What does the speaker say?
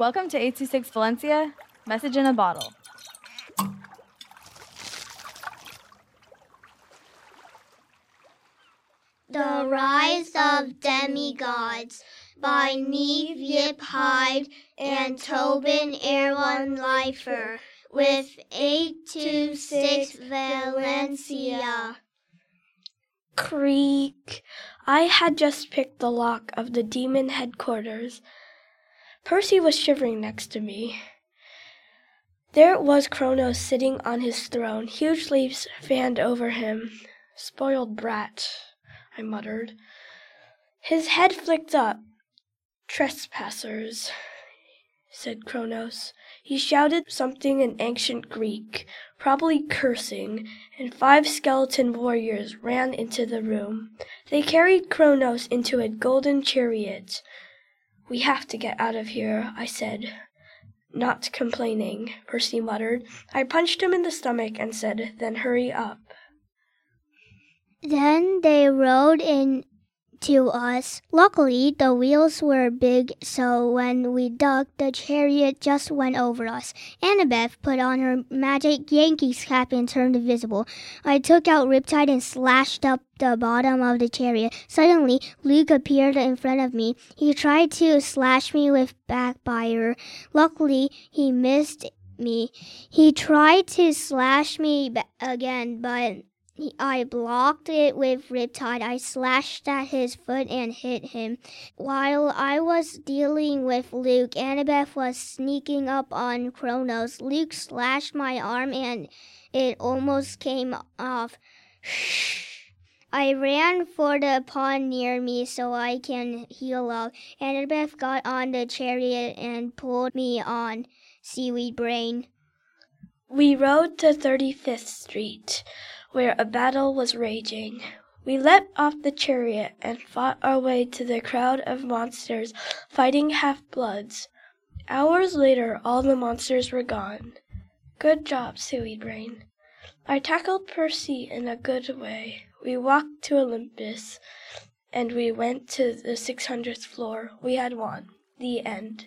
Welcome to 826 Valencia, message in a bottle. The Rise of Demigods by Neve Yip Hyde and Tobin Irwin Lifer with 826 Valencia. Creak. I had just picked the lock of the demon headquarters. Percy was shivering next to me. There was Kronos sitting on his throne, huge leaves fanned over him. Spoiled brat, I muttered. His head flicked up. Trespassers, said Kronos. He shouted something in ancient Greek, probably cursing, and 5 skeleton warriors ran into the room. They carried Kronos into a golden chariot. We have to get out of here, I said. Not complaining, Percy muttered. I punched him in the stomach and said, then hurry up. Then they rode in to us. Luckily, the wheels were big, so when we ducked, the chariot just went over us. Annabeth put on her magic Yankees cap and turned invisible. I took out Riptide and slashed up the bottom of the chariot. Suddenly, Luke appeared in front of me. He tried to slash me with Backbiter. Luckily, he missed me. He tried to slash me again, but I blocked it with Riptide. I slashed at his foot and hit him. While I was dealing with Luke, Annabeth was sneaking up on Kronos. Luke slashed my arm and it almost came off. I ran for the pond near me so I can heal up. Annabeth got on the chariot and pulled me on. Seaweed Brain. We rode to 35th Street, where a battle was raging. We leapt off the chariot and fought our way to the crowd of monsters fighting half-bloods. Hours later, all the monsters were gone. Good job, Seaweed Brain. I tackled Percy in a good way. We walked to Olympus, and we went to the 600th floor. We had won. The end.